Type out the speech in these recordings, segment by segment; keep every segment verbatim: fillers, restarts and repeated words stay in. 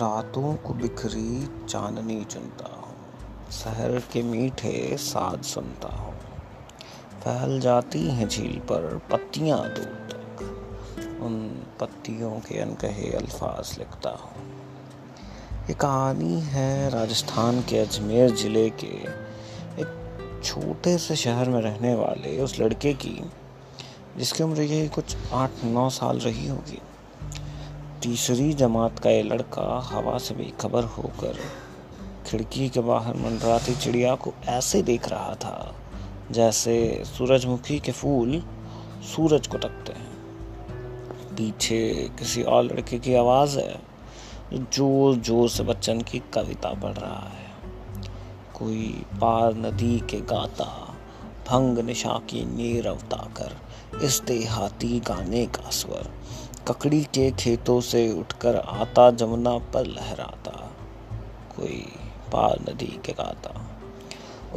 रातों को बिखरी चांदनी चुनता हूँ, शहर के मीठे साज सुनता हूँ। फैल जाती हैं झील पर पत्तियाँ दूर तक, उन पत्तियों के अनकहे अल्फाज लिखता हूँ। ये कहानी है राजस्थान के अजमेर ज़िले के एक छोटे से शहर में रहने वाले उस लड़के की, जिसकी उम्र ये कुछ आठ नौ साल रही होगी। तीसरी जमात का ये लड़का हवा से बेखबर होकर खिड़की के बाहर मंडराती चिड़िया को ऐसे देख रहा था जैसे सूरजमुखी के फूल सूरज को तकते हैं। पीछे किसी और लड़के की आवाज़ है जो जोर जोर से बच्चन की कविता पढ़ रहा है। कोई पार नदी के गाता भंग निशा की नीरवता कर इस देहाती गाने का स्वर, ककड़ी के खेतों से उठकर आता जमुना पर लहराता। कोई पार नदी के गाता।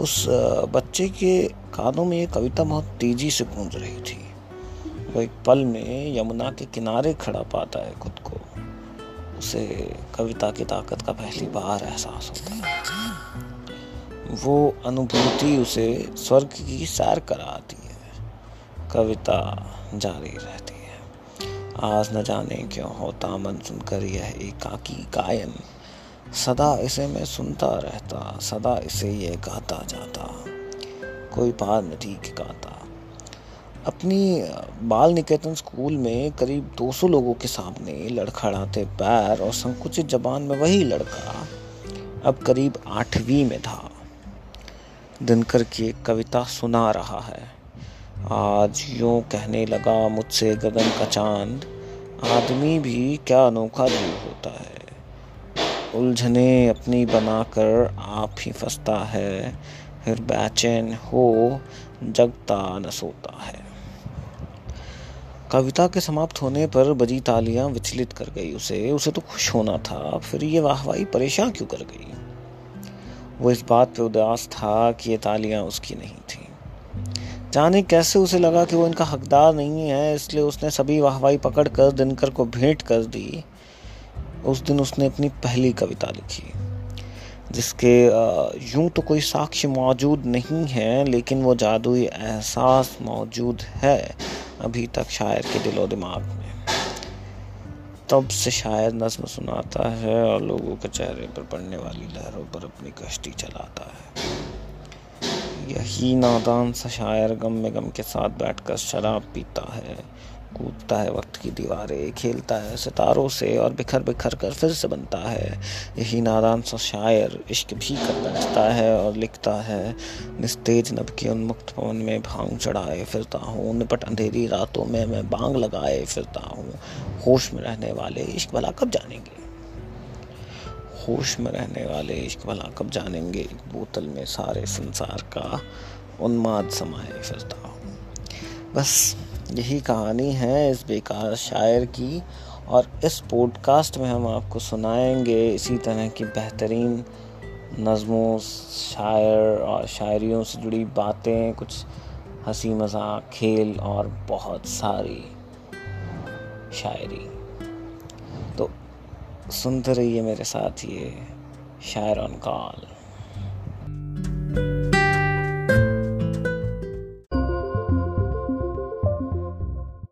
उस बच्चे के कानों में ये कविता बहुत तेजी से गूंज रही थी। वो एक पल में यमुना के किनारे खड़ा पाता है खुद को। उसे कविता की ताकत का पहली बार एहसास होता है। वो अनुभूति उसे स्वर्ग की सैर कराती है। कविता जारी रहती है। आज न जाने क्यों होता मन सुनकर यह एकाकी गायन, सदा इसे मैं सुनता रहता, सदा इसे यह गाता जाता। कोई पार नदी के गाता। अपनी बाल निकेतन स्कूल में करीब दो सौ लोगों के सामने लड़खड़ाते पैर और संकुचित जबान में वही लड़का अब करीब आठवीं में था, दिनकर की एक कविता सुना रहा है। आज यूँ कहने लगा मुझसे गगन का चांद, आदमी भी क्या अनोखा जीव होता है। उलझने अपनी बनाकर आप ही फंसता है, फिर बैचैन हो जगता न सोता है। कविता के समाप्त होने पर बजी तालियां विचलित कर गई उसे। उसे तो खुश होना था, फिर ये वाहवाही परेशान क्यों कर गई। वो इस बात पे उदास था कि ये तालियां उसकी नहीं थी। जाने कैसे उसे लगा कि वो इनका हकदार नहीं है, इसलिए उसने सभी वाहवाही पकड़ कर दिनकर को भेंट कर दी। उस दिन उसने अपनी पहली कविता लिखी, जिसके यूं तो कोई साक्ष्य मौजूद नहीं है, लेकिन वो जादुई एहसास मौजूद है अभी तक शायर के दिलो दिमाग में। तब से शायर नज़्म सुनाता है और लोगों के चेहरे पर पड़ने वाली लहरों पर अपनी कश्ती चलाता है। यही नादान सा शायर गम में गम के साथ बैठकर शराब पीता है, कूदता है वक्त की दीवारें, खेलता है सितारों से और बिखर बिखर कर फिर से बनता है। यही नादान सा शायर इश्क भी कर बैठता है और लिखता है। निस्तेज नभ के उन्मुक्त पवन में भांग चढ़ाए फिरता हूँ, निपट अंधेरी रातों में मैं बांग लगाए फिरता हूँ। होश में रहने वाले इश्क भला कब जानेंगे, होश में रहने वाले इश्क भला कब जानेंगे। एक बोतल में सारे संसार का उन्माद समाये फिरता हूँ। बस यही कहानी है इस बेकार शायर की, और इस पॉडकास्ट में हम आपको सुनाएंगे इसी तरह की बेहतरीन नज़मों, शायर और शायरियों से जुड़ी बातें, कुछ हंसी मजाक, खेल और बहुत सारी शायरी। तो सुनते रहिए मेरे साथ ये शायर ऑन कॉल।